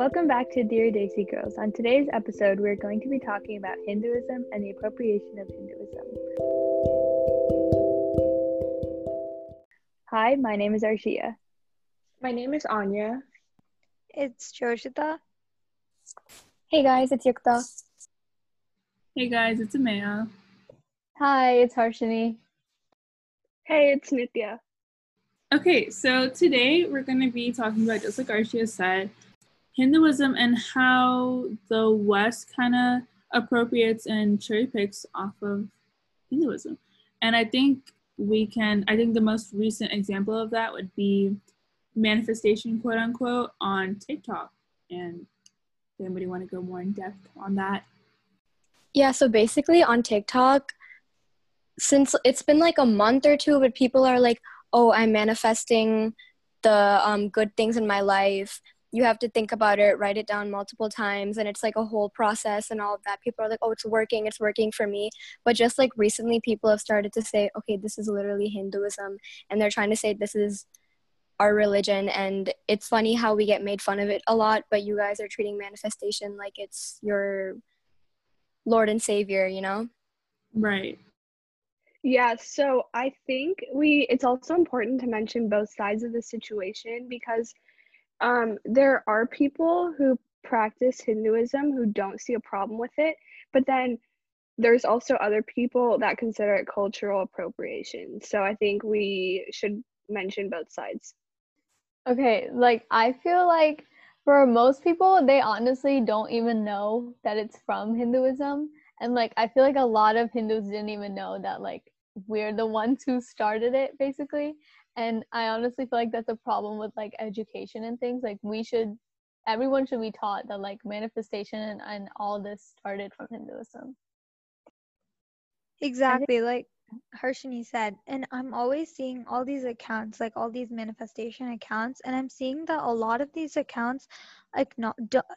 Welcome back to Dear Desi Girls. On today's episode, we're going to be talking about Hinduism and the appropriation of Hinduism. Hi, my name is Arshiya. My name is Anya. It's Joshita. Hey guys, it's Yuktha. Hey guys, it's Ameya. Hi, it's Harshini. Hey, it's Nitya. Okay, so today we're going to be talking about, just like Arshiya said, Hinduism and how the West kind of appropriates and cherry picks off of Hinduism. And I think the most recent example of that would be manifestation, quote unquote, on TikTok. And does anybody want to go more in depth on that? Yeah, so basically on TikTok, since it's been like a month or two, but people are like, oh, I'm manifesting the good things in my life. You have to think about it, write it down multiple times, and it's like a whole process and all of that. People are like, oh, it's working for me. But just like recently, people have started to say, okay, this is literally Hinduism, and they're trying to say this is our religion. And it's funny how we get made fun of it a lot, but you guys are treating manifestation like it's your Lord and Savior, you know? Right. Yeah, so I think it's also important to mention both sides of the situation, because there are people who practice Hinduism who don't see a problem with it, but then there's also other people that consider it cultural appropriation. So I think we should mention both sides. Okay, like I feel like for most people, they honestly don't even know that it's from Hinduism. And like I feel like a lot of Hindus didn't even know that like we're the ones who started it, basically. And I honestly feel like that's a problem with like education and things. Like everyone should be taught that like manifestation and all this started from Hinduism. Exactly, like Harshini said. And I'm always seeing all these accounts, like all these manifestation accounts, and I'm seeing that a lot of these accounts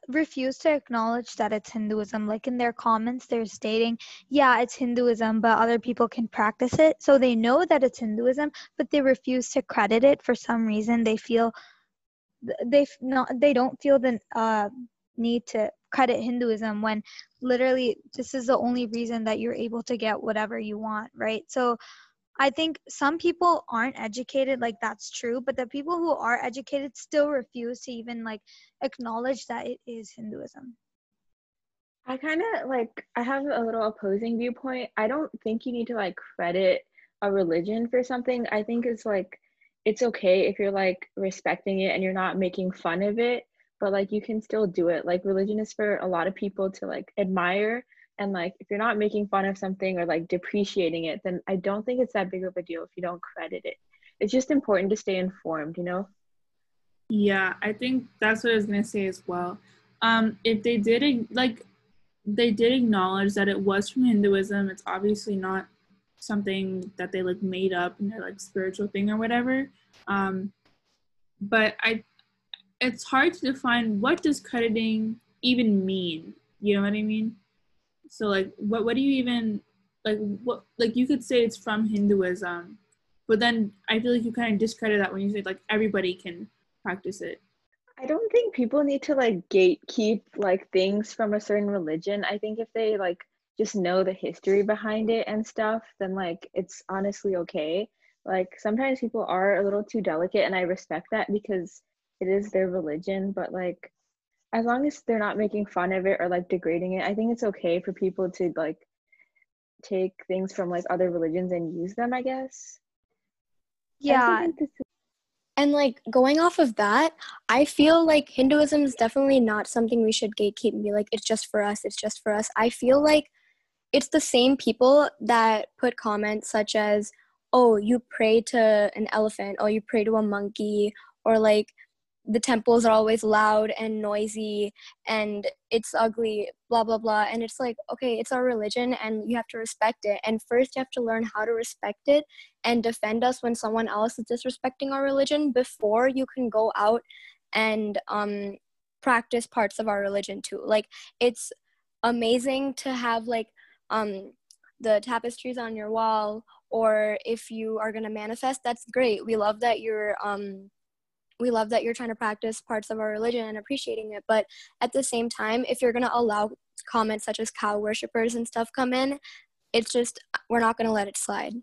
refuse to acknowledge that it's Hinduism. Like in their comments, they're stating, yeah, it's Hinduism, but other people can practice it. So they know that it's Hinduism, but they refuse to credit it for some reason. They feel they don't feel the need to credit Hinduism, when literally this is the only reason that you're able to get whatever you want, right? So I think some people aren't educated, like that's true, but the people who are educated still refuse to even like acknowledge that it is Hinduism. I have a little opposing viewpoint. I don't think you need to like credit a religion for something. I think it's like, it's okay if you're like respecting it and you're not making fun of it, but like you can still do it. Like religion is for a lot of people to like admire, and like if you're not making fun of something or like depreciating it, then I don't think it's that big of a deal if you don't credit it. It's just important to stay informed, you know? Yeah, I think that's what I was gonna say as well. If they did acknowledge that it was from Hinduism, it's obviously not something that they like made up in their like spiritual thing or whatever. It's hard to define what does crediting even mean, you know what I mean? So like what do you even like, what, like you could say it's from Hinduism, but then I feel like you kind of discredit that when you say like everybody can practice it. I don't think people need to like gatekeep like things from a certain religion. I think if they like just know the history behind it and stuff, then like it's honestly okay. Like sometimes people are a little too delicate, and I respect that because it is their religion, but like as long as they're not making fun of it or like degrading it, I think it's okay for people to like take things from like other religions and use them, I guess. Yeah. And like going off of that, I feel like Hinduism is definitely not something we should gatekeep and be like, it's just for us, it's just for us. I feel like it's the same people that put comments such as, oh, you pray to an elephant, or you pray to a monkey, or like the temples are always loud and noisy and it's ugly, blah, blah, blah. And it's like, okay, it's our religion and you have to respect it. And first you have to learn how to respect it and defend us when someone else is disrespecting our religion before you can go out and practice parts of our religion too. Like, it's amazing to have like the tapestries on your wall, or if you are gonna manifest, that's great. We love that you're we love that you're trying to practice parts of our religion and appreciating it. But at the same time, if you're going to allow comments such as cow worshippers and stuff come in, it's just, we're not going to let it slide.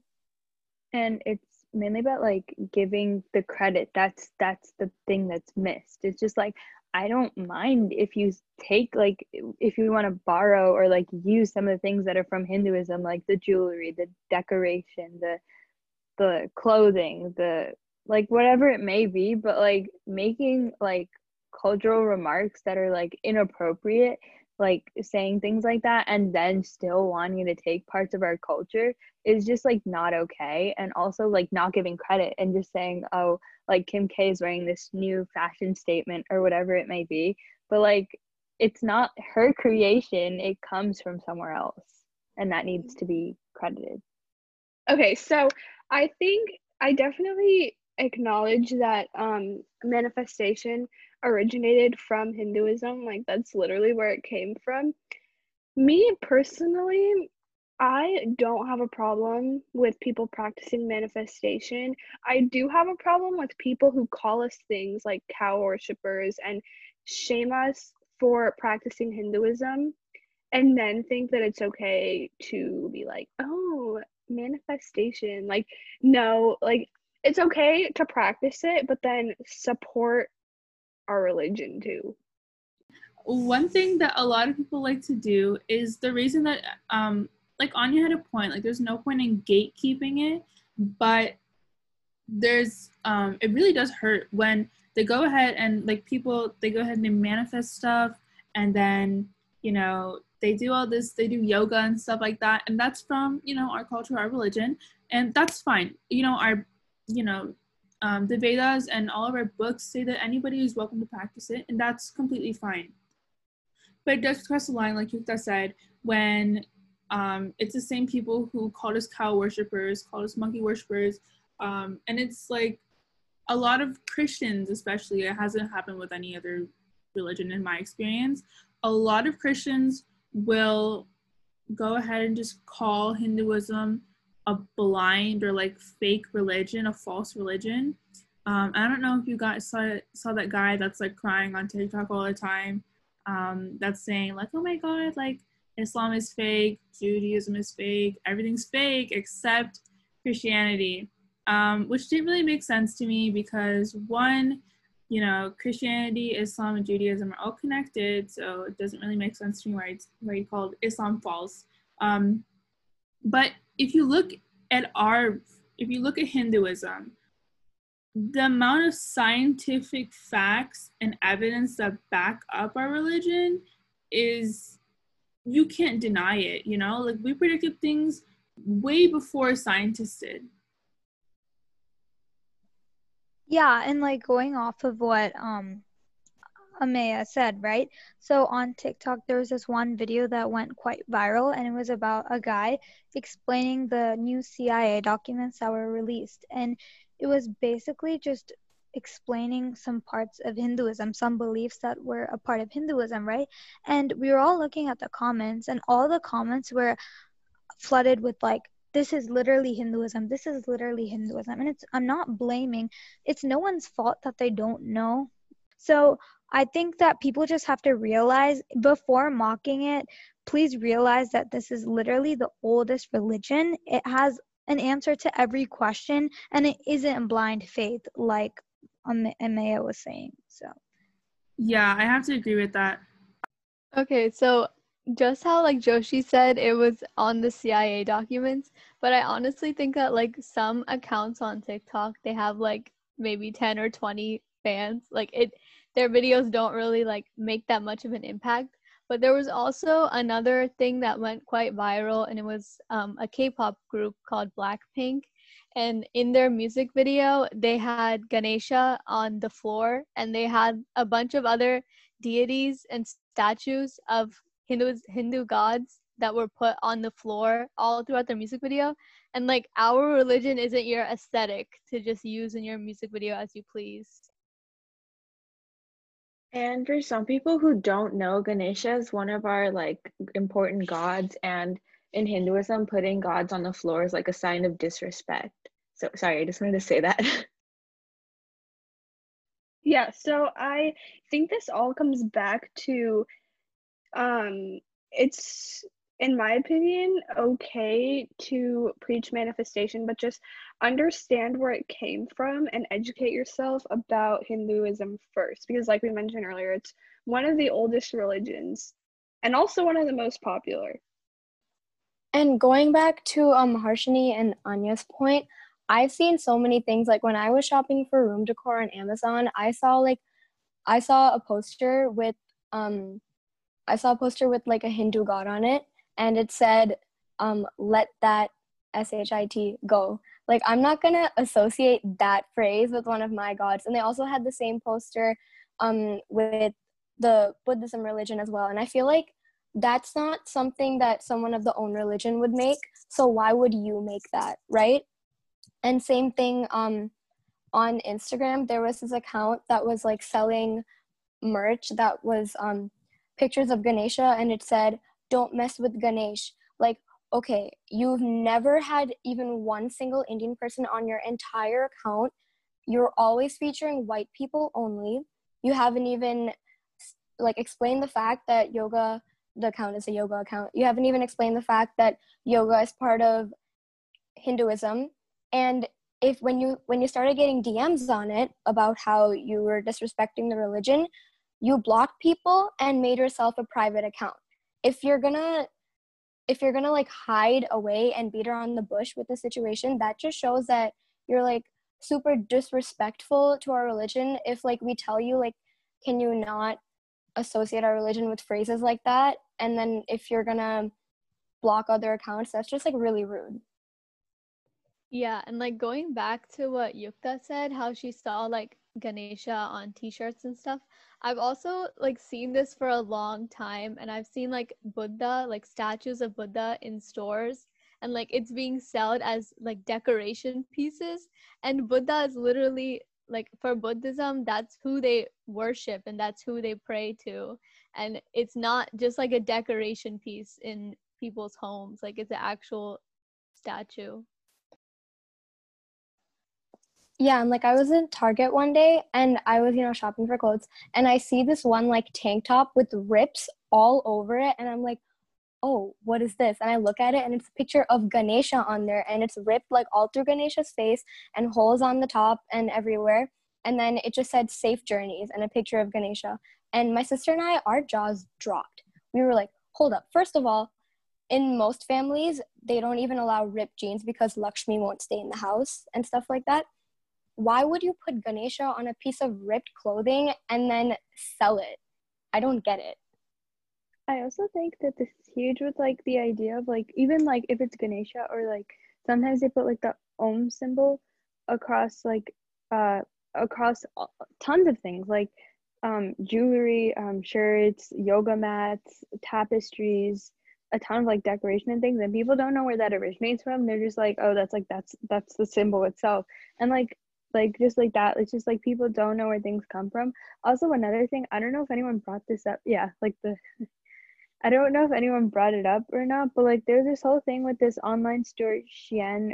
And it's mainly about like giving the credit. That's the thing that's missed. It's just like, I don't mind if you take, like, if you want to borrow or like use some of the things that are from Hinduism, like the jewelry, the decoration, the clothing, the like whatever it may be, but like making like cultural remarks that are like inappropriate, like saying things like that and then still wanting to take parts of our culture is just like not okay. And also like not giving credit and just saying, oh, like Kim K is wearing this new fashion statement or whatever it may be, but like it's not her creation, it comes from somewhere else, and that needs to be credited. Okay, so I think I definitely acknowledge that manifestation originated from Hinduism. Like that's literally where it came from. Me personally, I don't have a problem with people practicing manifestation. I do have a problem with people who call us things like cow worshippers and shame us for practicing Hinduism and then think that it's okay to be like, oh, manifestation. Like, no, like it's okay to practice it, but then support our religion too. One thing that a lot of people like to do is the reason that like Anya had a point, like there's no point in gatekeeping it, but there's it really does hurt when they go ahead and like people, they go ahead and they manifest stuff, and then, you know, they do all this, they do yoga and stuff like that, and that's from, you know, our culture, our religion, and that's fine. You know, our, you know, the Vedas and all of our books say that anybody is welcome to practice it, and that's completely fine. But it does cross the line, like Yuktha said, when it's the same people who called us cow worshippers, called us monkey worshippers, and it's like a lot of Christians especially, it hasn't happened with any other religion in my experience, a lot of Christians will go ahead and just call Hinduism a blind or like fake religion, a false religion. I don't know if you guys saw that guy that's like crying on TikTok all the time, that's saying like, oh my god, like Islam is fake, Judaism is fake, everything's fake except Christianity, which didn't really make sense to me because one, you know, Christianity, Islam, and Judaism are all connected, so it doesn't really make sense to me why you called Islam false. But if you look at Hinduism, the amount of scientific facts and evidence that back up our religion is, you can't deny it, you know? Like, we predicted things way before scientists did. Yeah, and like going off of what Ameya said, right? So on TikTok, there was this one video that went quite viral, and it was about a guy explaining the new CIA documents that were released. And it was basically just explaining some parts of Hinduism, some beliefs that were a part of Hinduism, right? And we were all looking at the comments, and all the comments were flooded with like, this is literally Hinduism, this is literally Hinduism. And it's, I'm not blaming, it's no one's fault that they don't know. So I think that people just have to realize, before mocking it, please realize that this is literally the oldest religion. It has an answer to every question, and it isn't blind faith like Ameya was saying. So yeah, I have to agree with that. Okay, so just how like Joshi said, it was on the CIA documents, but I honestly think that like some accounts on TikTok, they have like maybe 10 or 20 fans, like it, their videos don't really like make that much of an impact. But there was also another thing that went quite viral, and it was a K-pop group called Blackpink. And in their music video, they had Ganesha on the floor, and they had a bunch of other deities and statues of Hindu gods that were put on the floor all throughout their music video. And like, our religion isn't your aesthetic to just use in your music video as you please. And for some people who don't know, Ganesha is one of our like important gods, and in Hinduism, putting gods on the floor is like a sign of disrespect. So sorry, I just wanted to say that. Yeah, so I think this all comes back to it's, in my opinion, okay to preach manifestation, but just understand where it came from and educate yourself about Hinduism first, because like we mentioned earlier, it's one of the oldest religions and also one of the most popular. And going back to Harshini and Anya's point, I've seen so many things. Like when I was shopping for room decor on Amazon, I saw a poster with like a Hindu god on it, and it said, let that shit go. Like, I'm not going to associate that phrase with one of my gods. And they also had the same poster with the Buddhism religion as well. And I feel like that's not something that someone of the own religion would make. So why would you make that, right? And same thing on Instagram, there was this account that was like selling merch that was pictures of Ganesha, and it said, don't mess with Ganesh. Like, okay, you've never had even one single Indian person on your entire account. You're always featuring white people only. You haven't even like explained the fact that yoga, the account is a yoga account. You haven't even explained the fact that yoga is part of Hinduism. And if when you started getting DMs on it about how you were disrespecting the religion, you blocked people and made yourself a private account. If you're gonna like hide away and beat around the bush with the situation, that just shows that you're like super disrespectful to our religion. If like we tell you like, can you not associate our religion with phrases like that? And then if you're gonna block other accounts, that's just like really rude. Yeah, and like going back to what Yuktha said, how she saw like Ganesha on t-shirts and stuff. I've also like seen this for a long time, and I've seen like Buddha, like statues of Buddha in stores, and like it's being sold as like decoration pieces. And Buddha is literally like, for Buddhism, that's who they worship and that's who they pray to. And it's not just like a decoration piece in people's homes, like it's an actual statue. Yeah, and like I was in Target one day and I was, shopping for clothes, and I see this one like tank top with rips all over it, and I'm like, oh, what is this? And I look at it and it's a picture of Ganesha on there, and it's ripped like all through Ganesha's face and holes on the top and everywhere. And then it just said safe journeys and a picture of Ganesha. And my sister and I, our jaws dropped. We were like, hold up. First of all, in most families, they don't even allow ripped jeans because Lakshmi won't stay in the house and stuff like that. Why would you put Ganesha on a piece of ripped clothing and then sell it? I don't get it. I also think that this is huge with like the idea of like, even like if it's Ganesha, or like sometimes they put like the Om symbol across like across tons of things, like jewelry, shirts, yoga mats, tapestries, a ton of like decoration and things, and people don't know where that originates from. They're just like, oh, that's the symbol itself. And like just like that, it's just like people don't know where things come from. Also, another thing, I don't know if anyone brought this up, I don't know if anyone brought it up or not, but like there's this whole thing with this online store Shein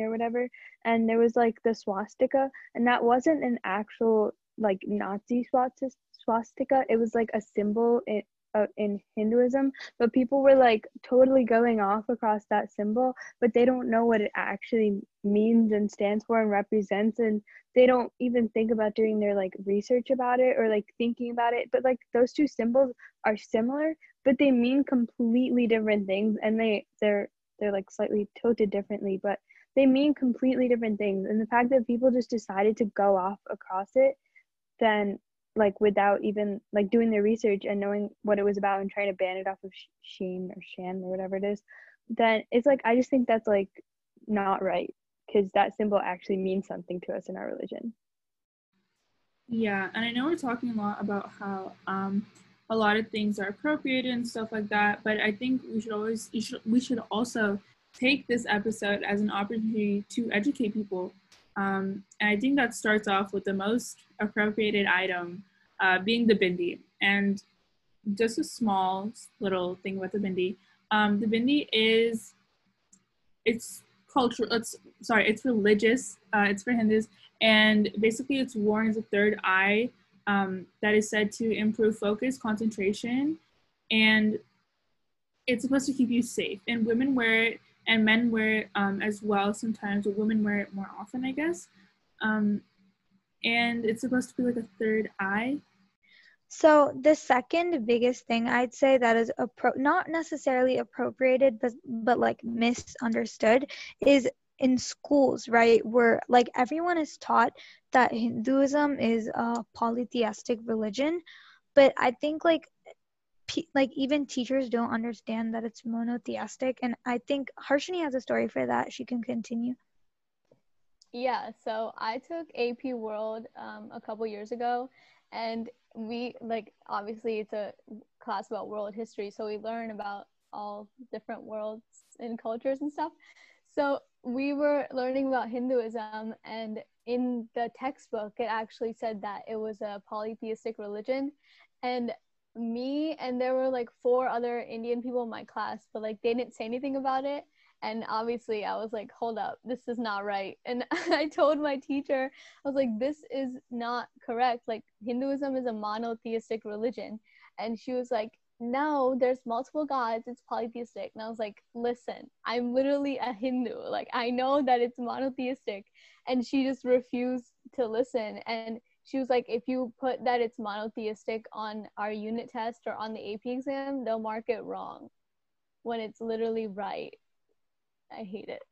or whatever, and there was like the swastika, and that wasn't an actual like Nazi swastika, it was like a symbol in Hinduism, but people were like totally going off across that symbol, but they don't know what it actually means and stands for and represents, and they don't even think about doing their like research about it or like thinking about it. But like those two symbols are similar, but they mean completely different things, and they're like slightly tilted differently, but they mean completely different things. And the fact that people just decided to go off across it then, like without even like doing their research and knowing what it was about and trying to ban it off of Shein or Shan or whatever it is, then it's like, I just think that's like not right, because that symbol actually means something to us in our religion. Yeah, and I know we're talking a lot about how a lot of things are appropriated and stuff like that, but I think we should also take this episode as an opportunity to educate people. And I think that starts off with the most appropriated item being the bindi. And just a small little thing with the bindi. The bindi is, it's religious, it's for Hindus, And basically it's worn as a third eye that is said to improve focus, concentration, and it's supposed to keep you safe. And women wear it and men wear it as well sometimes, or women wear it more often, I guess. And it's supposed to be like a third eye. So the second biggest thing I'd say that is not necessarily appropriated, but like misunderstood is in schools, right? Where like everyone is taught that Hinduism is a polytheistic religion, but I think like even teachers don't understand that it's monotheistic. And I think Harshini has a story for that. She can continue. Yeah, so I took AP World a couple years ago, and we like, obviously it's a class about world history, so we learn about all different worlds and cultures and stuff. So we were learning about Hinduism, and in the textbook it actually said that it was a polytheistic religion. And me and there were like 4 other Indian people in my class, but like they didn't say anything about it. And obviously I was like, hold up, this is not right. And I told my teacher, I was like, this is not correct. Like, Hinduism is a monotheistic religion. And she was like, no, there's multiple gods, it's polytheistic. And I was like, listen, I'm literally a Hindu. Like, I know that it's monotheistic. And she just refused to listen. And she was like, if you put that it's monotheistic on our unit test or on the AP exam, they'll mark it wrong when it's literally right. I hate it.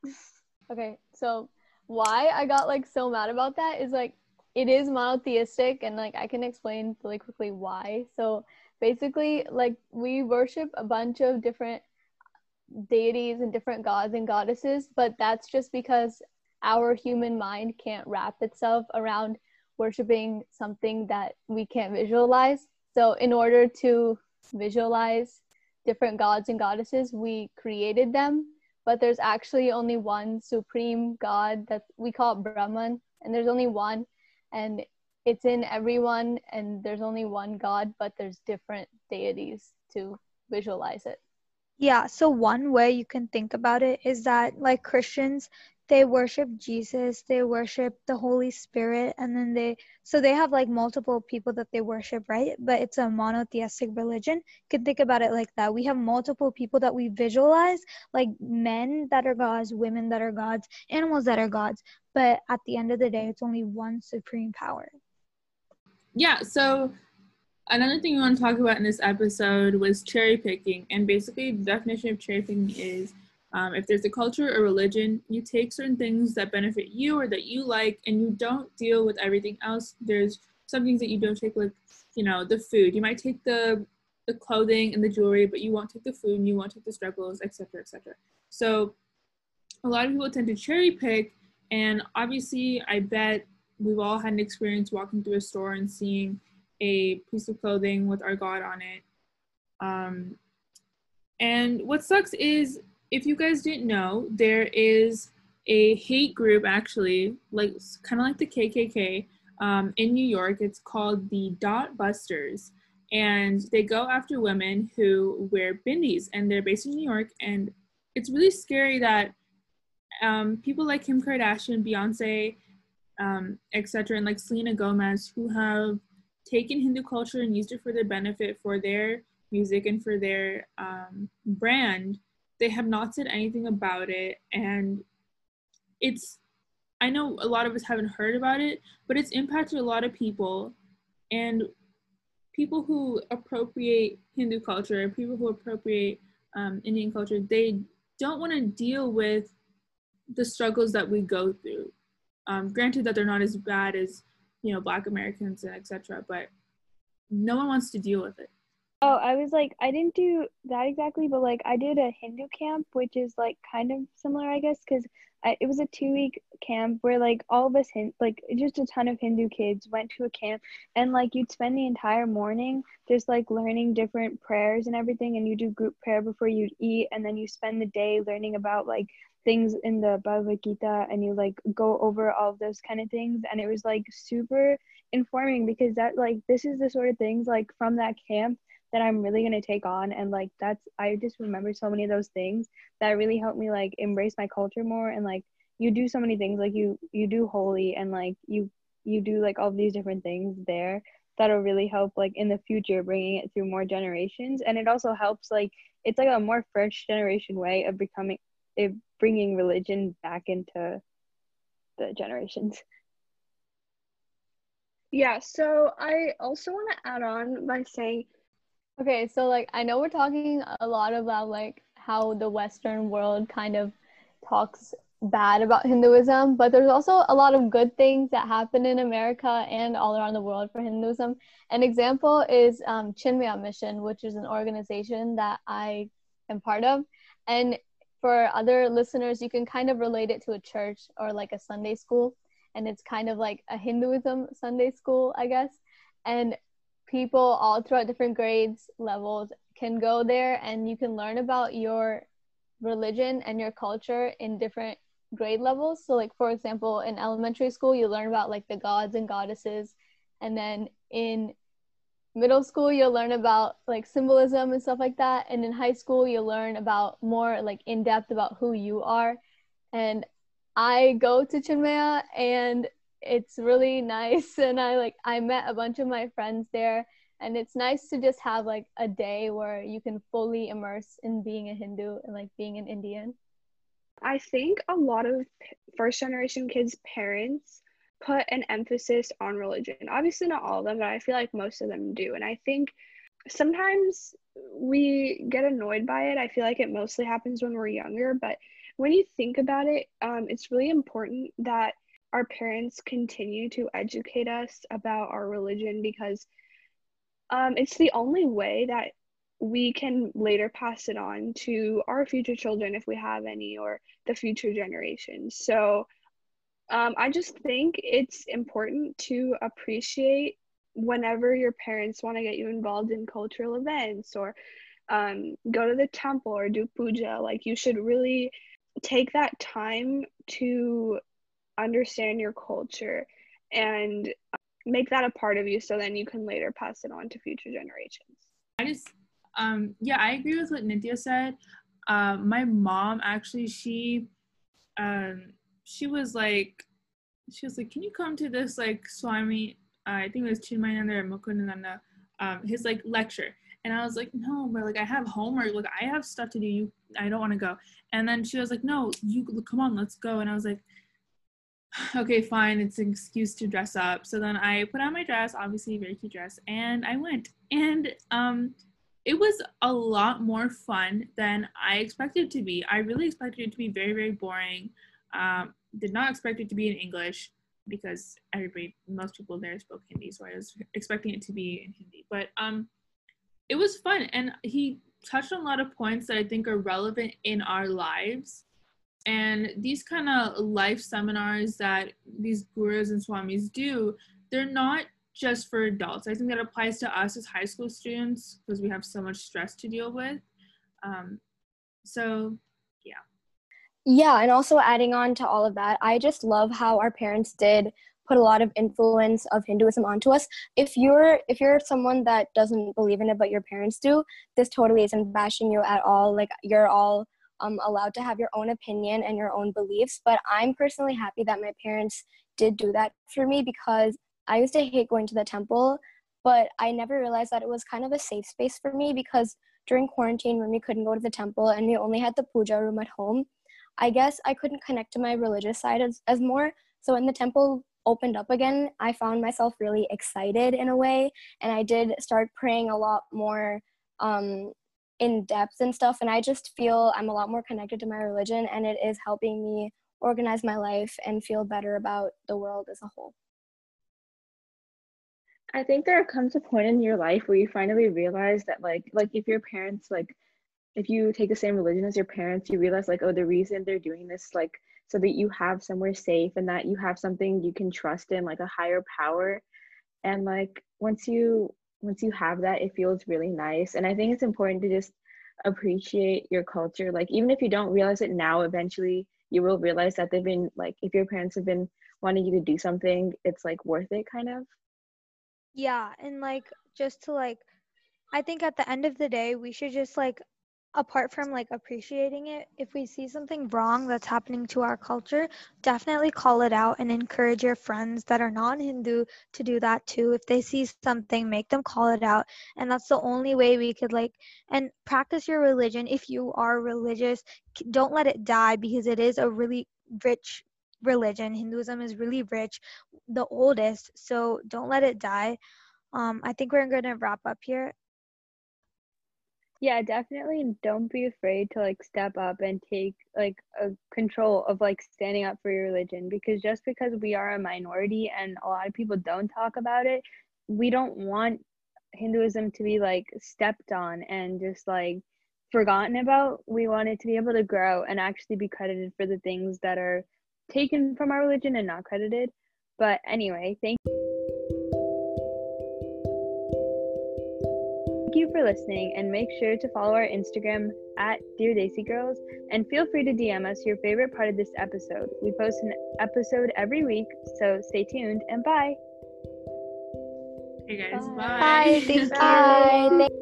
Okay, so why I got like so mad about that is like, it is monotheistic, and like I can explain really quickly why. So basically, like, we worship a bunch of different deities and different gods and goddesses, but that's just because our human mind can't wrap itself around worshiping something that we can't visualize. So in order to visualize different gods and goddesses, we created them. But there's actually only one supreme God that we call Brahman, and there's only one, and it's in everyone, and there's only one God, but there's different deities to visualize it. Yeah, so one way you can think about it is that like Christians, they worship Jesus, they worship the Holy Spirit, and then they have like multiple people that they worship, right? But it's a monotheistic religion. You can think about it like that. We have multiple people that we visualize, like men that are gods, women that are gods, animals that are gods. But at the end of the day, it's only one supreme power. Yeah, so another thing we want to talk about in this episode was cherry picking. And basically the definition of cherry picking is, if there's a culture or religion, you take certain things that benefit you or that you like, and you don't deal with everything else. There's some things that you don't take, like, you know, the food. You might take the clothing and the jewelry, but you won't take the food and you won't take the struggles, etc., etc. So a lot of people tend to cherry pick, and obviously I bet we've all had an experience walking through a store and seeing a piece of clothing with our God on it. And what sucks is, if you guys didn't know, there is a hate group, actually, like kind of like the KKK in New York. It's called the Dot Busters, and they go after women who wear bindis, and they're based in New York. And it's really scary that people like Kim Kardashian, Beyonce, etc., and like Selena Gomez, who have taken Hindu culture and used it for their benefit, for their music and for their brand, they have not said anything about it. And it's, I know a lot of us haven't heard about it, but it's impacted a lot of people. And people who appropriate Hindu culture, people who appropriate Indian culture, they don't want to deal with the struggles that we go through. Granted that they're not as bad as, you know, Black Americans and etc., but no one wants to deal with it. Oh, I was like, I didn't do that exactly, but like I did a Hindu camp, which is like kind of similar, I guess, because it was a 2-week camp where like all of us, like just a ton of Hindu kids went to a camp, and like you'd spend the entire morning just like learning different prayers and everything, and you do group prayer before you eat, and then you spend the day learning about like things in the Bhagavad Gita, and you like go over all of those kind of things. And it was like super informing, because that like this is the sort of things like from that camp that I'm really going to take on. And like I just remember so many of those things that really helped me like embrace my culture more and like you do so many things, like you do Holi, and like you do like all these different things there that'll really help like in the future bringing it through more generations. And it also helps, like it's like a more first generation way of bringing religion back into the generations. Yeah, so I also want to add on by saying, okay, so like I know we're talking a lot about like how the Western world kind of talks bad about Hinduism, but there's also a lot of good things that happen in America and all around the world for Hinduism. An example is Chinmaya Mission, which is an organization that I am part of. And for other listeners, you can kind of relate it to a church or like a Sunday school. And it's kind of like a Hinduism Sunday school, I guess. And people all throughout different grades levels can go there, and you can learn about your religion and your culture in different grade levels. So like, for example, in elementary school, you learn about like the gods and goddesses. And then in middle school, you'll learn about like symbolism and stuff like that. And in high school, you'll learn about more like in depth about who you are. And I go to Chinmaya, and it's really nice. And I met a bunch of my friends there, and it's nice to just have like a day where you can fully immerse in being a Hindu and like being an Indian. I think a lot of first generation kids' parents put an emphasis on religion. Obviously not all of them, but I feel like most of them do. And I think sometimes we get annoyed by it. I feel like it mostly happens when we're younger, but when you think about it, it's really important that our parents continue to educate us about our religion, because it's the only way that we can later pass it on to our future children, if we have any, or the future generations. So I just think it's important to appreciate whenever your parents want to get you involved in cultural events, or go to the temple or do puja. Like, you should really take that time to understand your culture and make that a part of you, so then you can later pass it on to future generations. I just I agree with what Nitya said. My mom actually, she was like, can you come to this like Swami, I think it was Chinmayananda or Mukundananda, his like lecture. And I was like, no, but like I have homework, like I have stuff to do, I don't want to go. And then she was like, no, you come on, let's go. And I was like, okay, fine, it's an excuse to dress up. So then I put on my dress, obviously a very cute dress, and I went. And it was a lot more fun than I expected it to be. I really expected it to be very, very boring. Did not expect it to be in English, because most people there spoke Hindi, so I was expecting it to be in Hindi. But it was fun, and he touched on a lot of points that I think are relevant in our lives. And these kind of life seminars that these gurus and swamis do, they're not just for adults. I think that applies to us as high school students, because we have so much stress to deal with. Yeah, and also adding on to all of that, I just love how our parents did put a lot of influence of Hinduism onto us. If you're someone that doesn't believe in it, but your parents do, this totally isn't bashing you at all. Like, you're all allowed to have your own opinion and your own beliefs. But I'm personally happy that my parents did do that for me, because I used to hate going to the temple, but I never realized that it was kind of a safe space for me, because during quarantine, when we couldn't go to the temple and we only had the puja room at home, I guess I couldn't connect to my religious side as more. So when the temple opened up again, I found myself really excited in a way, and I did start praying a lot more in depth and stuff, and I just feel I'm a lot more connected to my religion, and it is helping me organize my life and feel better about the world as a whole. I think there comes a point in your life where you finally realize that like if your parents, like if you take the same religion as your parents, you realize like, oh, the reason they're doing this, like so that you have somewhere safe and that you have something you can trust in, like a higher power. And like once you have that, it feels really nice. And I think it's important to just appreciate your culture. Like, even if you don't realize it now, eventually you will realize that they've been like, if your parents have been wanting you to do something, it's like worth it, kind of. Yeah, and like, just to like, I think at the end of the day, we should just like apart from like appreciating it, if we see something wrong that's happening to our culture, definitely call it out and encourage your friends that are non-Hindu to do that too. If they see something, make them call it out. And that's the only way we could like, and practice your religion. If you are religious, don't let it die, because it is a really rich religion. Hinduism is really rich, the oldest, so don't let it die. I think we're going to wrap up here. Yeah, definitely don't be afraid to like step up and take like a control of like standing up for your religion, because just because we are a minority and a lot of people don't talk about it, we don't want Hinduism to be like stepped on and just like forgotten about. We want it to be able to grow and actually be credited for the things that are taken from our religion and not credited. But anyway, thank you. Thank you for listening, and make sure to follow our Instagram at Dear Desi Girls, and feel free to DM us your favorite part of this episode. We post an episode every week, so stay tuned and bye. Hey guys, bye. Bye. Bye. Thank you. Bye.